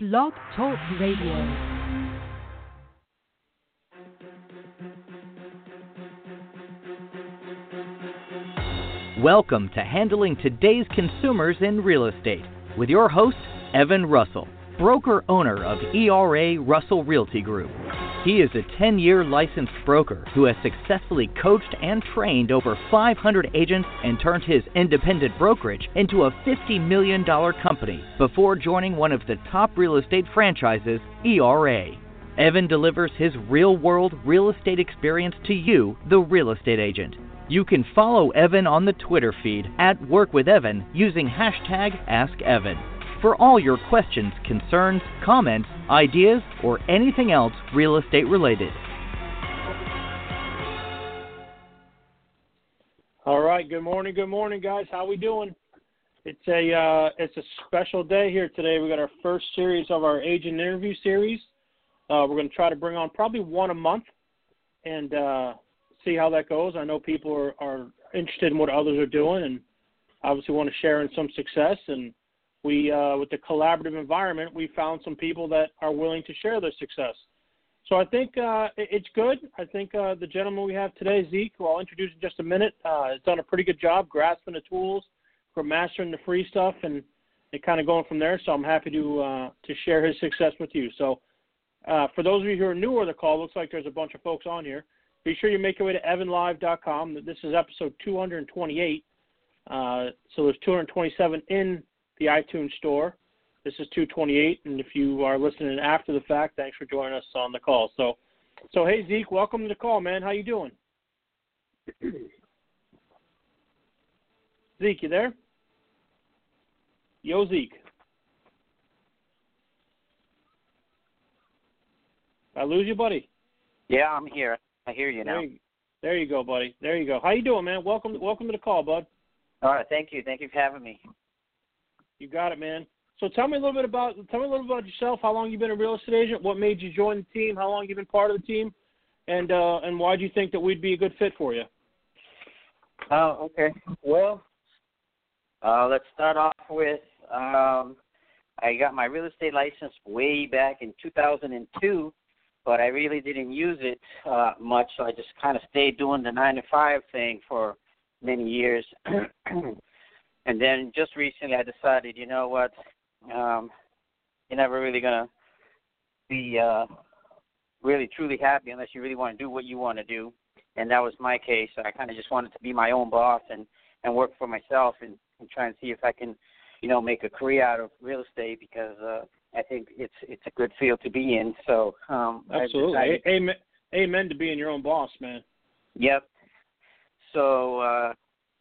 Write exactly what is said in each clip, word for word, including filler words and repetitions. Blog Talk Radio. Welcome to Handling Today's Consumers in Real Estate with your host, Evan Russell, broker-owner of E R A Russell Realty Group. He is a ten-year licensed broker who has successfully coached and trained over five hundred agents and turned his independent brokerage into a fifty million dollars company before joining one of the top real estate franchises, E R A. Evan delivers his real-world real estate experience to you, the real estate agent. You can follow Evan on the Twitter feed at WorkWithEvan using hashtag AskEvan for all your questions, concerns, comments, ideas, or anything else real estate related. All right. Good morning. Good morning, guys. How we doing? It's a uh, it's a special day here today. We got our first series of our agent interview series. Uh, we're going to try to bring on probably one a month, and uh, see how that goes. I know people are, are interested in what others are doing and obviously want to share in some success. And we, uh, with the collaborative environment, we found some people that are willing to share their success. So I think uh, it's good. I think uh, the gentleman we have today, Zeke, who I'll introduce in just a minute, uh, has done a pretty good job grasping the tools for mastering the free stuff and, and kind of going from there. So I'm happy to, uh, to share his success with you. So uh, for those of you who are newer to the call, looks like there's a bunch of folks on here. Be sure you make your way to evan live dot com. This is episode two hundred twenty-eight. Uh, so there's two hundred twenty-seven in the iTunes store. This is two twenty-eight. And if you are listening after the fact, thanks for joining us on the call. So, so hey, Zeke, welcome to the call, man. How you doing? Zeke, you there? Yo, Zeke. Did I lose you, buddy? Yeah, I'm here. I hear you now. There you, there you go, buddy. There you go. How you doing, man? Welcome, welcome to the call, bud. All right, thank you. Thank you for having me. You got it, man. So tell me a little bit about tell me a little bit about yourself. How long you been a real estate agent? What made you join the team? How long you been part of the team? And uh, and why do you think that we'd be a good fit for you? Oh, okay. Well, uh, let's start off with um, I got my real estate license way back in two thousand two. But I really didn't use it uh, much, so I just kind of stayed doing the nine to five thing for many years. And then just recently I decided, you know what, um, you're never really going to be uh, really truly happy unless you really want to do what you want to do. And that was my case. I kind of just wanted to be my own boss and, and work for myself and, and try and see if I can, you know, make a career out of real estate because uh, – I think it's it's a good field to be in. So um, absolutely, decided, amen, amen to being your own boss, man. Yep. So uh,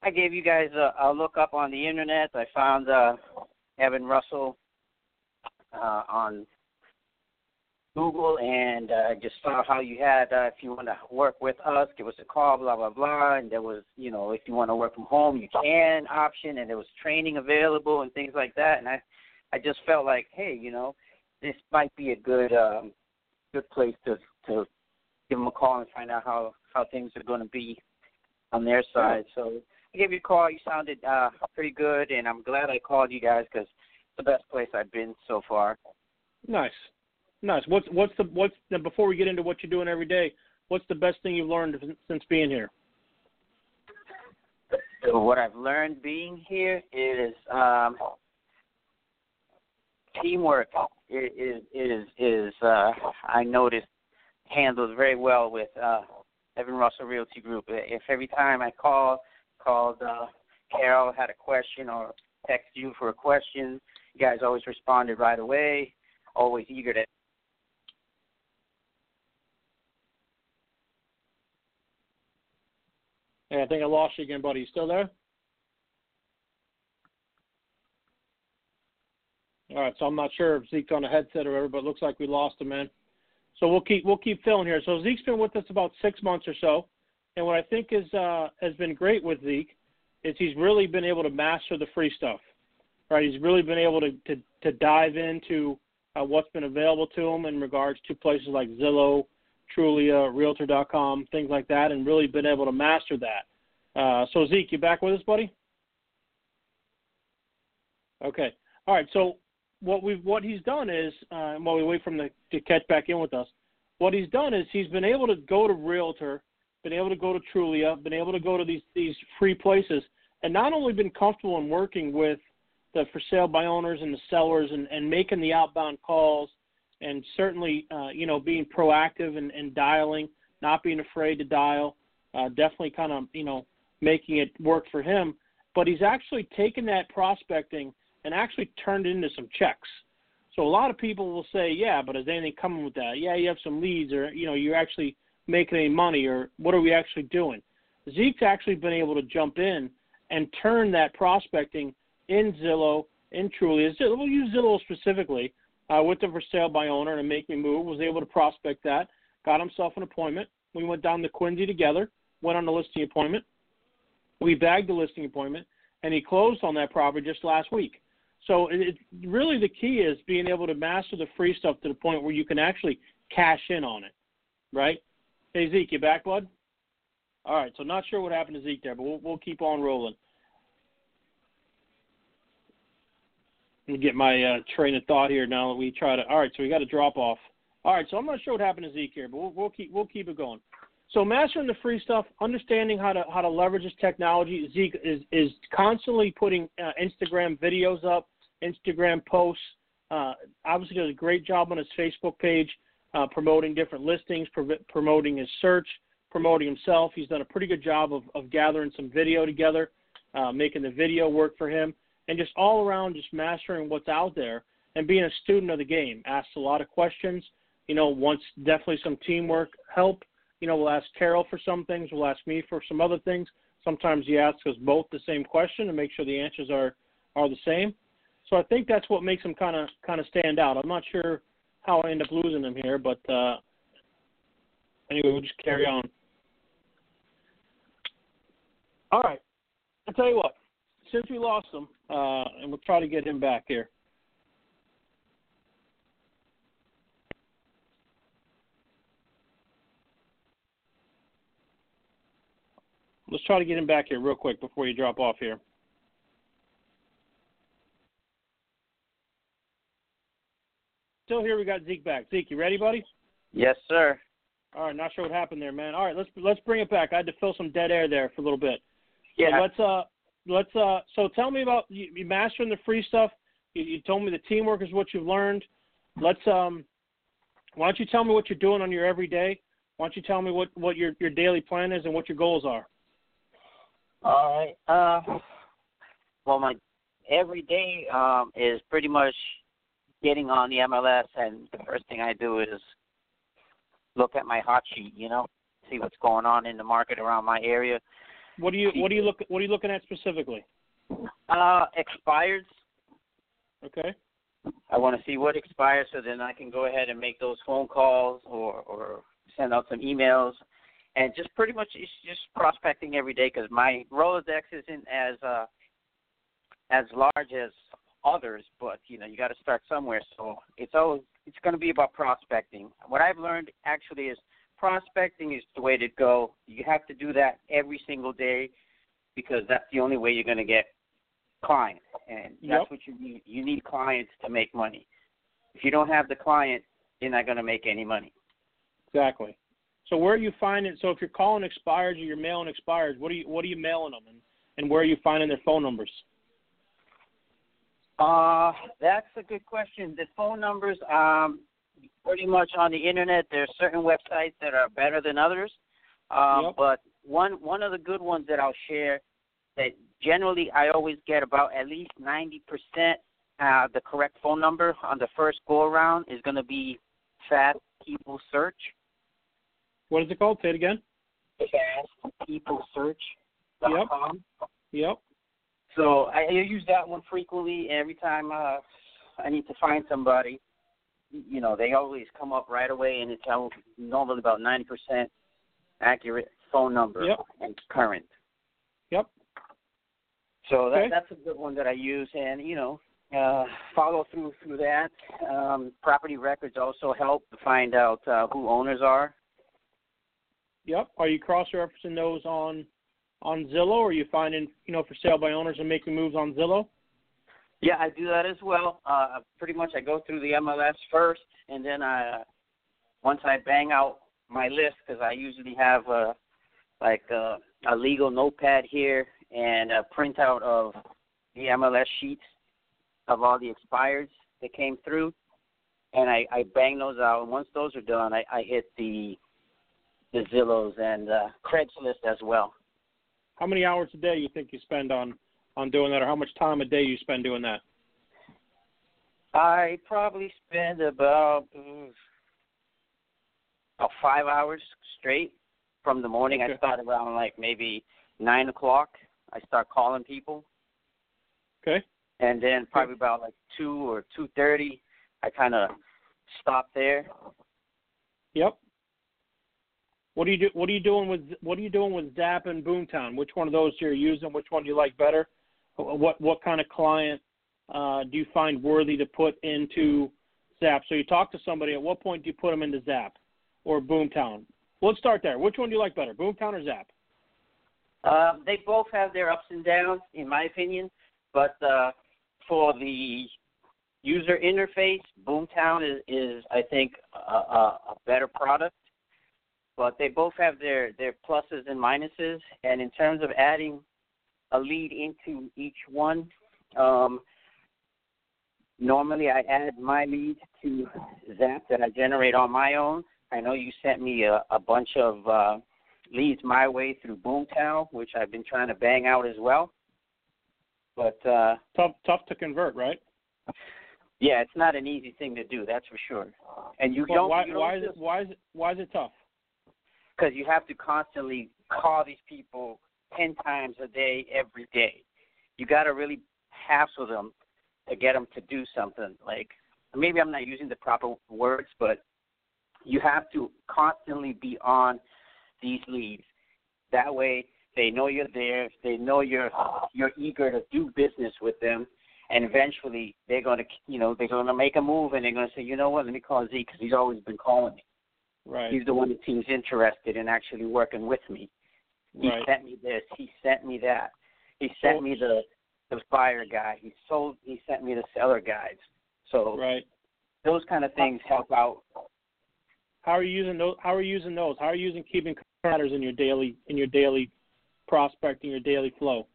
I gave you guys a, a look up on the internet. I found uh, Evan Russell uh, on Google, and I uh, just saw how you had. Uh, if you want to work with us, give us a call. Blah blah blah. And there was, you know, if you want to work from home, you can option, and there was training available and things like that. And I. I just felt like, hey, you know, this might be a good um, good place to, to give them a call and find out how, how things are going to be on their side. So I gave you a call. You sounded uh, pretty good, and I'm glad I called you guys because it's the best place I've been so far. Nice, nice. What's what's the what's now before we get into what you're doing every day? What's the best thing you've learned since being here? So what I've learned being here is. Um, Teamwork is is is uh, I noticed handled very well with uh, Evan Russell Realty Group. If every time I call called uh, Carol had a question or text you for a question, you guys always responded right away. Always eager to. Hey, I think I lost you again, buddy. You still there? All right, so I'm not sure if Zeke's on a headset or whatever, but it looks like we lost him, man. So we'll keep we'll keep filling here. So Zeke's been with us about six months or so, and what I think is uh, has been great with Zeke is he's really been able to master the free stuff, right? He's really been able to to, to dive into uh, what's been available to him in regards to places like Zillow, Trulia, Realtor dot com, things like that, and really been able to master that. Uh, so Zeke, you back with us, buddy? Okay. All right, so what we've what he's done is, uh, while we wait for him to, to catch back in with us, what he's done is he's been able to go to Realtor, been able to go to Trulia, been able to go to these, these free places, and not only been comfortable in working with the for sale by owners and the sellers and, and making the outbound calls and certainly, uh, you know, being proactive and, and dialing, not being afraid to dial, uh, definitely kind of, you know, making it work for him. But he's actually taken that prospecting and actually turned it into some checks. So a lot of people will say, yeah, but is there anything coming with that? Yeah, you have some leads or, you know, you're actually making any money or what are we actually doing? Zeke's actually been able to jump in and turn that prospecting in Zillow, in Trulia. We'll use Zillow specifically uh, with the for sale by owner and Make Me Move, was able to prospect that, got himself an appointment. We went down to Quincy together, went on the listing appointment. We bagged the listing appointment, and he closed on that property just last week. So it, it, really the key is being able to master the free stuff to the point where you can actually cash in on it, right? Hey, Zeke, you back, bud? All right, so not sure what happened to Zeke there, but we'll, we'll keep on rolling. Let me get my uh, train of thought here now that we try to – all right, so we got a drop-off. All right, so I'm not sure what happened to Zeke here, but we'll, we'll keep we'll keep it going. So mastering the free stuff, understanding how to how to leverage this technology. Zeke is, is constantly putting uh, Instagram videos up, Instagram posts. Uh, obviously does a great job on his Facebook page uh, promoting different listings, prov- promoting his search, promoting himself. He's done a pretty good job of, of gathering some video together, uh, making the video work for him, and just all around just mastering what's out there and being a student of the game. Asks a lot of questions. You know, wants definitely some teamwork help. You know, we'll ask Carol for some things. We'll ask me for some other things. Sometimes he asks us both the same question to make sure the answers are, are the same. So I think that's what makes him kind of kind of stand out. I'm not sure how I end up losing him here, but uh, anyway, we'll just carry on. All right. I'll tell you what. Since we lost him, uh, and we'll try to get him back here. Let's try to get him back here real quick before you drop off here. Still here, we got Zeke back. Zeke, you ready, buddy? Yes, sir. All right, not sure what happened there, man. All right, let's let's bring it back. I had to fill some dead air there for a little bit. Yeah. So let's uh let's uh so tell me about you, you mastering the free stuff. You, you told me the teamwork is what you've learned. Let's um why don't you tell me what you're doing on your everyday? Why don't you tell me what, what your your daily plan is and what your goals are? All right. Uh, well, my every day um, is pretty much getting on the M L S, and the first thing I do is look at my hot sheet. You know, see what's going on in the market around my area. What do you What do you look What are you looking at specifically? Uh, expireds. Okay. I want to see what expires, so then I can go ahead and make those phone calls or, or send out some emails. And just pretty much it's just prospecting every day because my Rolodex isn't as uh, as large as others, but, you know, you got to start somewhere. So it's always it's going to be about prospecting. What I've learned actually is prospecting is the way to go. You have to do that every single day because that's the only way you're going to get clients, and that's yep. what you need. You need clients to make money. If you don't have the client, you're not going to make any money. Exactly. So where are you finding – so if you're calling expireds or you're mailing expireds, what are you, what are you mailing them, and, and where are you finding their phone numbers? Uh, that's a good question. The phone numbers, um, pretty much on the Internet, there's certain websites that are better than others. Um, yep. But one, one of the good ones that I'll share that generally I always get about at least ninety percent uh, the correct phone number on the first go-around is going to be FastPeopleSearch. What is it called? Say it again. fast people search dot com. Yep. Yep. So I, I use that one frequently. Every time uh, I need to find somebody, you know, they always come up right away, and it's normally about ninety percent accurate phone number yep. and current. Yep. So that, okay. that's a good one that I use, and, you know, uh, follow through through that. Um, property records also help to find out uh, who owners are. Yep. Are you cross-referencing those on on Zillow, or are you finding, you know, for sale by owners and making moves on Zillow? Yeah, I do that as well. Uh, pretty much I go through the M L S first, and then I, once I bang out my list, because I usually have a, like a, a legal notepad here and a printout of the M L S sheets of all the expireds that came through, and I, I bang those out. And once those are done, I, I hit the the Zillows and uh, Craigslist as well. How many hours a day you think you spend on, on doing that, or how much time a day you spend doing that? I probably spend about, uh, about five hours straight from the morning. Okay. I start around like maybe nine o'clock. I start calling people. Okay. And then probably about like two or two thirty, I kind of stop there. Yep. What do you do? What are you doing with What are you doing with Zap and Boomtown? Which one of those you're using? Which one do you like better? What What kind of client uh, do you find worthy to put into Zap? So you talk to somebody. At what point do you put them into Zap or Boomtown? Well, let's start there. Which one do you like better, Boomtown or Zap? Uh, they both have their ups and downs, in my opinion. But uh, for the user interface, Boomtown is, is I think, a, a, a better product. But they both have their, their pluses and minuses. And in terms of adding a lead into each one, um, normally I add my lead to Zap that I generate on my own. I know you sent me a, a bunch of uh, leads my way through Boomtown, which I've been trying to bang out as well. But uh, tough, tough to convert, right? Yeah, it's not an easy thing to do, that's for sure. And you well, don't. Why, you don't why, is it, why is it? Why is it tough? Because you have to constantly call these people ten times a day, every day. You got to really hassle them to get them to do something. Like, maybe I'm not using the proper words, but you have to constantly be on these leads. That way, they know you're there. They know you're you're eager to do business with them, and eventually they're gonna, you know, they're gonna make a move, and they're gonna say, you know what, let me call Zeke because he's always been calling me. Right. He's the one that seems interested in actually working with me. He right. sent me this. He sent me that. He sent me the, the buyer guy. He sold. He sent me the seller guides. So right. those kind of things help out. How are you using those? How are you using those? How are you using Keeping Current Matters in your daily in your daily prospecting, your daily flow?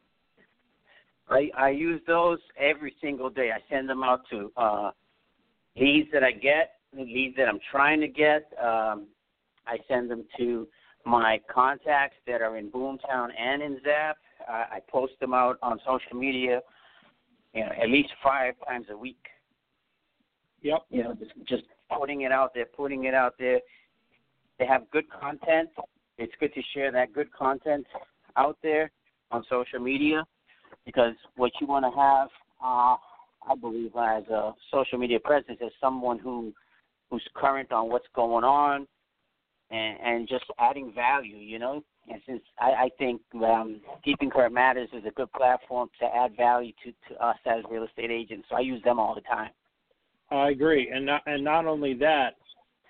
I I use those every single day. I send them out to uh, leads that I get. The leads that I'm trying to get, um, I send them to my contacts that are in Boomtown and in Zap. I, I post them out on social media, you know, at least five times a week. Yep. You know, just, just putting it out there, putting it out there. They have good content. It's good to share that good content out there on social media because what you want to have, uh, I believe, as a social media presence is someone who who's current on what's going on, and, and just adding value, you know. And since I, I think um, Keeping Current Matters is a good platform to add value to, to us as real estate agents, so I use them all the time. I agree, and not, and not only that,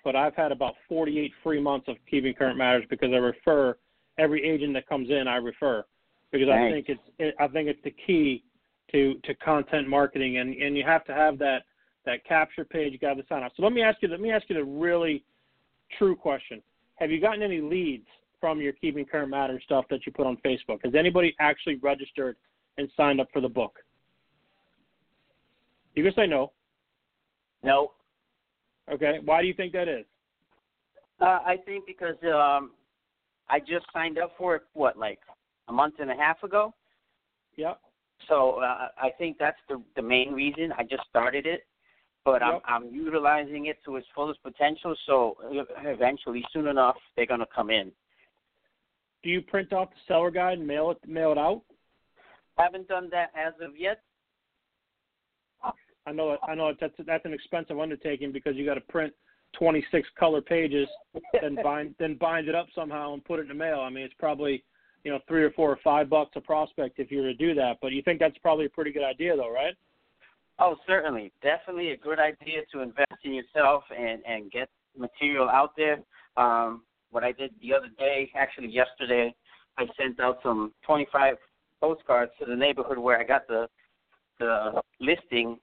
but I've had about forty-eight free months of Keeping Current Matters because I refer every agent that comes in. I refer because Thanks. I think it's it, I think it's the key to to content marketing, and, and you have to have that. That capture page, you got to sign up. So let me ask you. Let me ask you the really true question: have you gotten any leads from your Keeping Current Matter stuff that you put on Facebook? Has anybody actually registered and signed up for the book? You can say no. No. Okay. Why do you think that is? Uh, I think because um, I just signed up for it. What, like a month and a half ago? Yeah. So uh, I think that's the the main reason. I just started it. But I'm, yep. I'm utilizing it to its fullest potential, so eventually, soon enough, they're going to come in. Do you print off the seller guide and mail it mail it out? Haven't done that as of yet. I know I know that's that's an expensive undertaking because you got to print twenty-six color pages and bind then bind it up somehow and put it in the mail. I mean, it's probably you know three or four or five bucks a prospect if you were to do that. But you think that's probably a pretty good idea, though, right? Oh, certainly. Definitely a good idea to invest in yourself and, and get material out there. Um, what I did the other day, actually yesterday, I sent out some twenty-five postcards to the neighborhood where I got the, uh, listing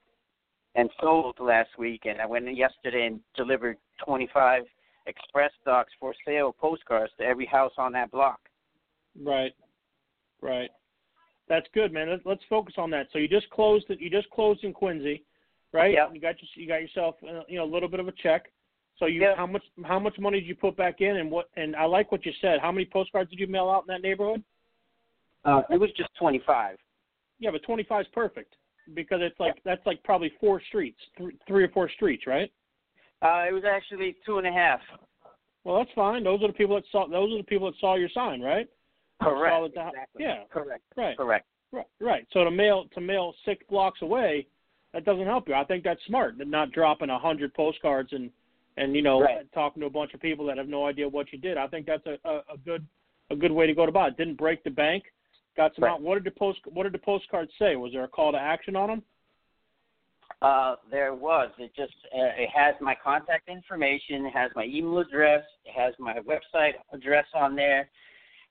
and sold last week, and I went in yesterday and delivered twenty-five express docs for sale postcards to every house on that block. Right, right. That's good, man. Let's focus on that. So you just closed. You just closed in Quincy, right? Yeah. You got your, you got yourself, you know, a little bit of a check. So you, yep. how much how much money did you put back in, and what? And I like what you said. How many postcards did you mail out in that neighborhood? Uh, it was just twenty-five. Yeah, but twenty-five is perfect because it's like yep. that's like probably four streets, th- three or four streets, right? Uh, it was actually two and a half. Well, that's fine. Those are the people that saw. Those are the people that saw your sign, right? Correct. Exactly. Yeah. Correct. Right. Correct. Right. Right. So to mail to mail six blocks away, that doesn't help you. I think that's smart. Not dropping a hundred postcards and, and you know right. talking to a bunch of people that have no idea what you did. I think that's a, a, a good a good way to go about it. Didn't break the bank. Got some right. out. What did the post What did the postcards say? Was there a call to action on them? Uh, there was. It just uh, it has my contact information. It has my email address. It has my website address on there.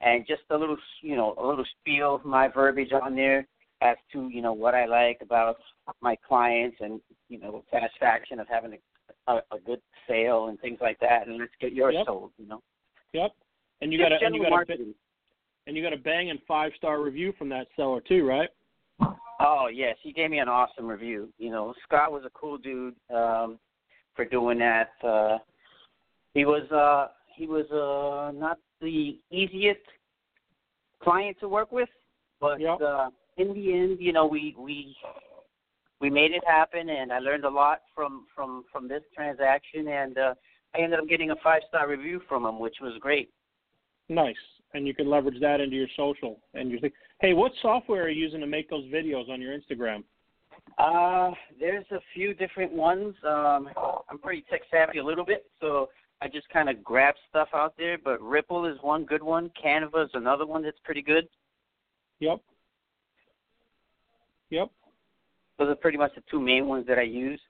And just a little, you know, a little spiel of my verbiage on there as to, you know, what I like about my clients and, you know, satisfaction of having a, a, a good sale and things like that. And let's get yours yep. sold, you know. Yep. And you got and you got and you got a banging five star review from that seller too, right? Oh yes, he gave me an awesome review. You know, Scott was a cool dude um, for doing that. Uh, he was uh, he was uh, not. the easiest client to work with, but yep. uh, in the end, you know, we, we we made it happen, and I learned a lot from, from, from this transaction, and uh, I ended up getting a five-star review from him, which was great. Nice, and you can leverage that into your social. And your thing. Hey, what software are you using to make those videos on your Instagram? Uh, there's a few different ones. Um, I'm pretty tech-savvy a little bit, so I just kind of grab stuff out there, but Ripple is one good one. Canva is another one that's pretty good. Yep. Yep. Those are pretty much the two main ones that I use.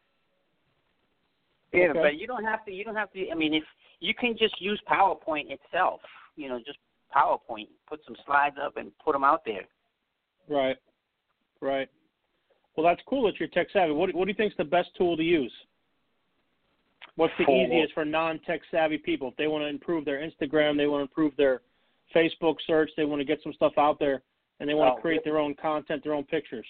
Yeah, okay. But you don't have to. You don't have to. I mean, if you can just use PowerPoint itself, you know, just PowerPoint, put some slides up and put them out there. Right. Right. Well, that's cool that you're tech savvy. What What do you think is the best tool to use? What's the easiest for non-tech savvy people? If they want to improve their Instagram, they want to improve their Facebook search, they want to get some stuff out there, and they want oh, to create their own content, their own pictures.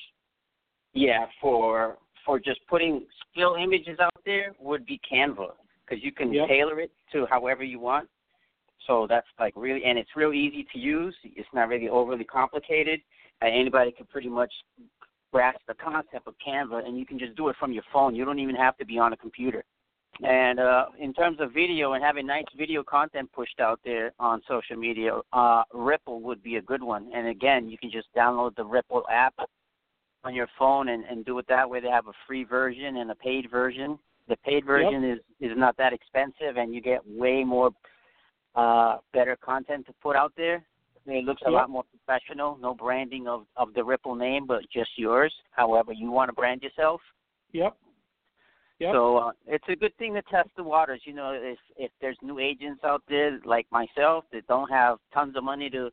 Yeah, for for just putting still images out there would be Canva because you can yep. tailor it to however you want. So that's like really, and it's real easy to use. It's not really overly complicated. Anybody can pretty much grasp the concept of Canva, and you can just do it from your phone. You don't even have to be on a computer. And uh, in terms of video and having nice video content pushed out there on social media, uh, Ripple would be a good one. And, again, you can just download the Ripple app on your phone and, and do it that way. They have a free version and a paid version. The paid version yep. is, is not that expensive, and you get way more uh, better content to put out there. It looks yep. a lot more professional, no branding of, of the Ripple name, but just yours, however you want to brand yourself. Yep. Yep. So uh, it's a good thing to test the waters. You know, if if there's new agents out there like myself that don't have tons of money to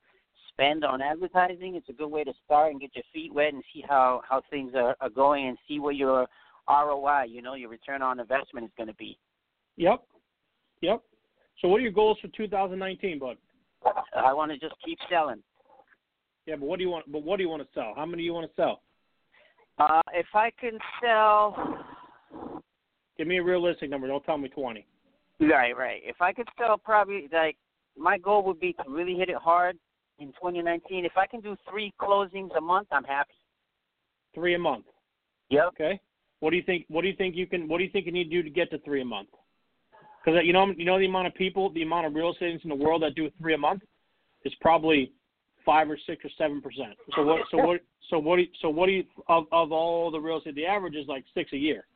spend on advertising, it's a good way to start and get your feet wet and see how, how things are, are going and see where your R O I, you know, your return on investment is going to be. Yep. Yep. So what are your goals for two thousand nineteen, bud? I want to just keep selling. Yeah, but what do you want? But what do you want to sell? How many do you want to sell? Uh, if I can sell. Give me a realistic number. Don't tell me twenty. Right, right. If I could sell probably, like, my goal would be to really hit it hard in twenty nineteen. If I can do three closings a month, I'm happy. Three a month. Yep. Okay. What do you think? What do you think you can? What do you think you need to do to get to three a month? Because you know, you know the amount of people, the amount of real estate agents in the world that do three a month is probably five or six or seven percent. So what? So what? So what? Do you, so what do you of of all the real estate? The average is like six a year.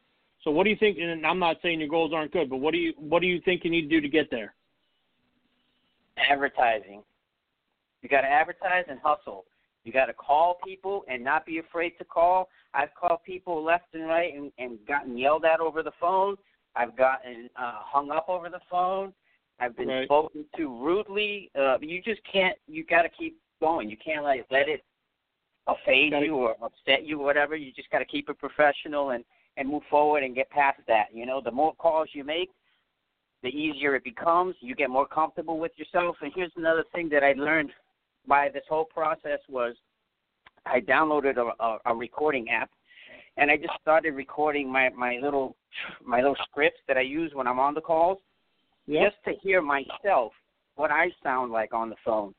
So what do you think, and I'm not saying your goals aren't good, but what do you what do you think you need to do to get there? Advertising. You got to advertise and hustle. You got to call people and not be afraid to call. I've called people left and right and, and gotten yelled at over the phone. I've gotten uh, hung up over the phone. I've been right. spoken to rudely. Uh, you just can't, you got to keep going. You can't like let it offend you or upset you or whatever. You just got to keep it professional and, and move forward and get past that. You know, the more calls you make, the easier it becomes. You get more comfortable with yourself. And here's another thing that I learned by this whole process was I downloaded a, a, a recording app, and I just started recording my, my little my little scripts that I use when I'm on the calls, yep. just to hear myself, what I sound like on the phone.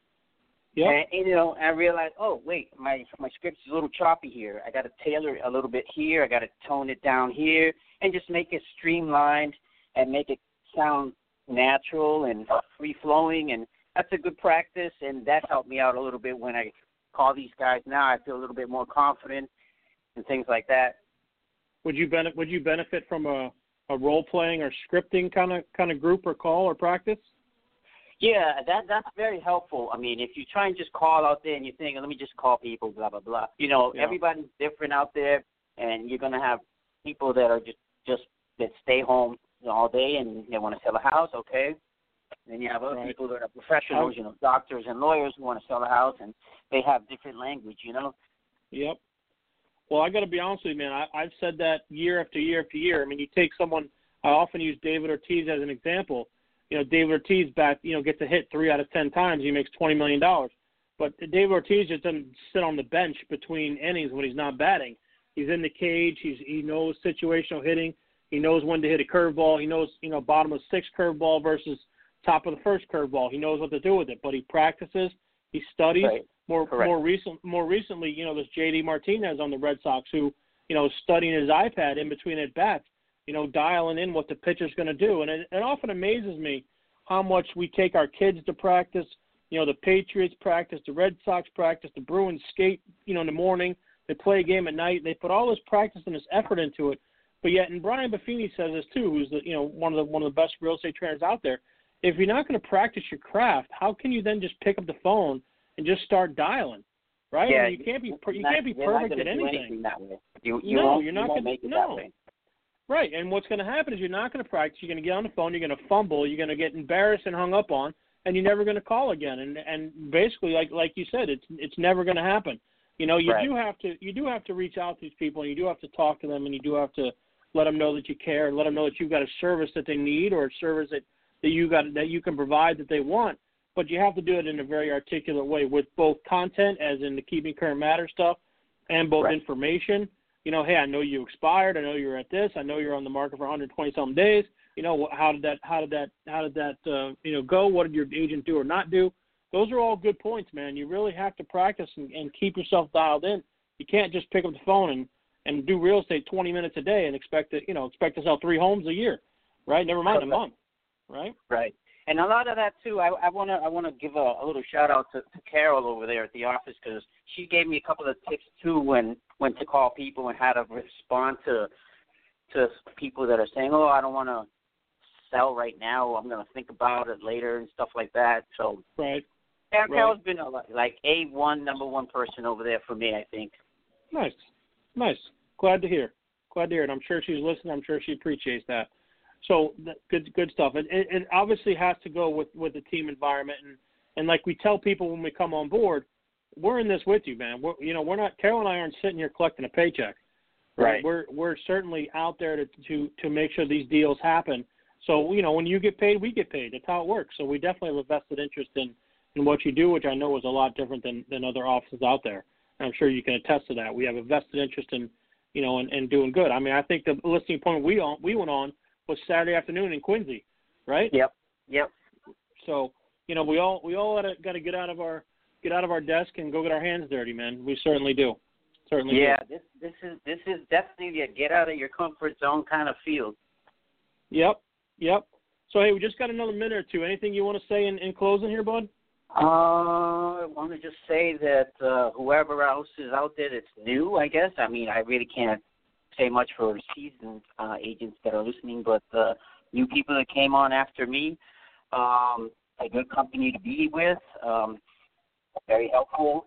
Yep. And, and, you know, I realized, oh, wait, my, my script is a little choppy here. I got to tailor it a little bit here. I got to tone it down here and just make it streamlined and make it sound natural and free-flowing, and that's a good practice, and that helped me out a little bit when I call these guys. Now I feel a little bit more confident and things like that. Would you, benefit, would you benefit from a, a role-playing or scripting kind of kind of group or call or practice? Yeah, that that's very helpful. I mean, if you try and just call out there and you think, let me just call people, blah, blah, blah. You know, yeah. everybody's different out there, and you're going to have people that are just, just that stay home all day and they want to sell a house, okay. Then you have other right. people that are professionals, you know, doctors and lawyers who want to sell a house, and they have different language, you know. Yep. Well, I got to be honest with you, man. I, I've said that year after year after year. I mean, you take someone. I often use David Ortiz as an example. You know, David Ortiz back, you know, gets a hit three out of ten times. He makes twenty million dollars. But David Ortiz just doesn't sit on the bench between innings when he's not batting. He's in the cage. He's he knows situational hitting. He knows when to hit a curveball. He knows, you know, bottom of six curveball versus top of the first curveball. He knows what to do with it, but he practices. He studies. Right. More Correct. more recent more recently, you know, there's J D Martinez on the Red Sox who, you know, studying his iPad in between at bats, you know, dialing in what the pitcher's going to do. And it, it often amazes me how much we take our kids to practice. You know, the Patriots practice, the Red Sox practice, the Bruins skate, you know, in the morning. They play a game at night. They put all this practice and this effort into it. But yet, and Brian Buffini says this too, who's the, you know, one of the one of the best real estate trainers out there. If you're not going to practice your craft, how can you then just pick up the phone and just start dialing, right? Yeah, I mean, you can't be you not, can't be perfect at anything. anything that way. You, you no, won't, you're not you going to no. Right, and what's going to happen is you're not going to practice. You're going to get on the phone. You're going to fumble. You're going to get embarrassed and hung up on, and you're never going to call again. And and basically, like like you said, it's it's never going to happen. You know, you right. do have to you do have to reach out to these people, and you do have to talk to them, and you do have to let them know that you care, and let them know that you've got a service that they need or a service that, that you got that you can provide that they want. But you have to do it in a very articulate way with both content, as in the Keeping Current Matters stuff, and both right. information. You know, hey, I know you expired. I know you're at this. I know you're on the market for one hundred twenty-something days. You know, how did that, how did that, how did that, uh, you know, go? What did your agent do or not do? Those are all good points, man. You really have to practice and, and keep yourself dialed in. You can't just pick up the phone and, and do real estate twenty minutes a day and expect to, you know, expect to sell three homes a year, right? Never mind a month, right? Right. And a lot of that, too, I, I want to I wanna give a, a little shout-out to, to Carol over there at the office because she gave me a couple of tips, too, when, when to call people and how to respond to to people that are saying, oh, I don't want to sell right now. I'm going to think about it later and stuff like that. So right. yeah, Carol's right. been, a, like, A one, number one person over there for me, I think. Nice. Nice. Glad to hear. Glad to hear it. I'm sure she's listening. I'm sure she appreciates that. So good, good stuff. It, it, it obviously has to go with, with the team environment, and, and like we tell people when we come on board, we're in this with you, man. We're, you know, we're not Carol and I aren't sitting here collecting a paycheck, right? right. We're we're certainly out there to, to to make sure these deals happen. So you know, when you get paid, we get paid. That's how it works. So we definitely have a vested interest in, in what you do, which I know is a lot different than, than other offices out there. And I'm sure you can attest to that. We have a vested interest in you know in, in doing good. I mean, I think the listening point we on we went on. was Saturday afternoon in Quincy, right? Yep. Yep. So you know we all we all got to get out of our get out of our desk and go get our hands dirty, man. We certainly do. Certainly. Yeah. Do. This this is this is definitely a get out of your comfort zone kind of field. Yep. Yep. So hey, we just got another minute or two. Anything you want to say in, in closing here, bud? Uh, I want to just say that uh, whoever else is out there that's new, I guess. I mean, I really can't say much for seasoned uh, agents that are listening, but the uh, new people that came on after me, um, a good company to be with, um, very helpful.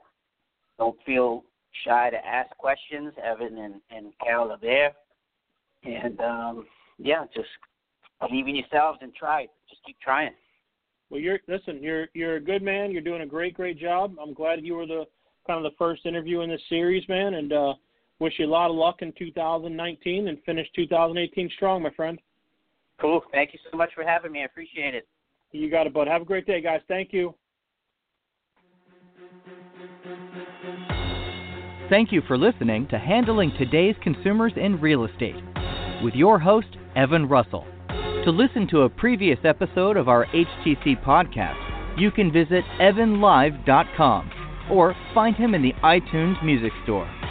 Don't feel shy to ask questions. Evan and, and Carol are there. And, um, yeah, just believe in yourselves and try. Just keep trying. Well, you're listen, you're you're a good man. You're doing a great, great job. I'm glad you were the kind of the first interview in this series, man, and uh, wish you a lot of luck in two thousand nineteen and finish two thousand eighteen strong, my friend. Cool. Thank you so much for having me. I appreciate it. You got it, bud. Have a great day, guys. Thank you. Thank you for listening to Handling Today's Consumers in Real Estate with your host, Evan Russell. To listen to a previous episode of our H T C podcast, you can visit evan live dot com or find him in the iTunes Music Store.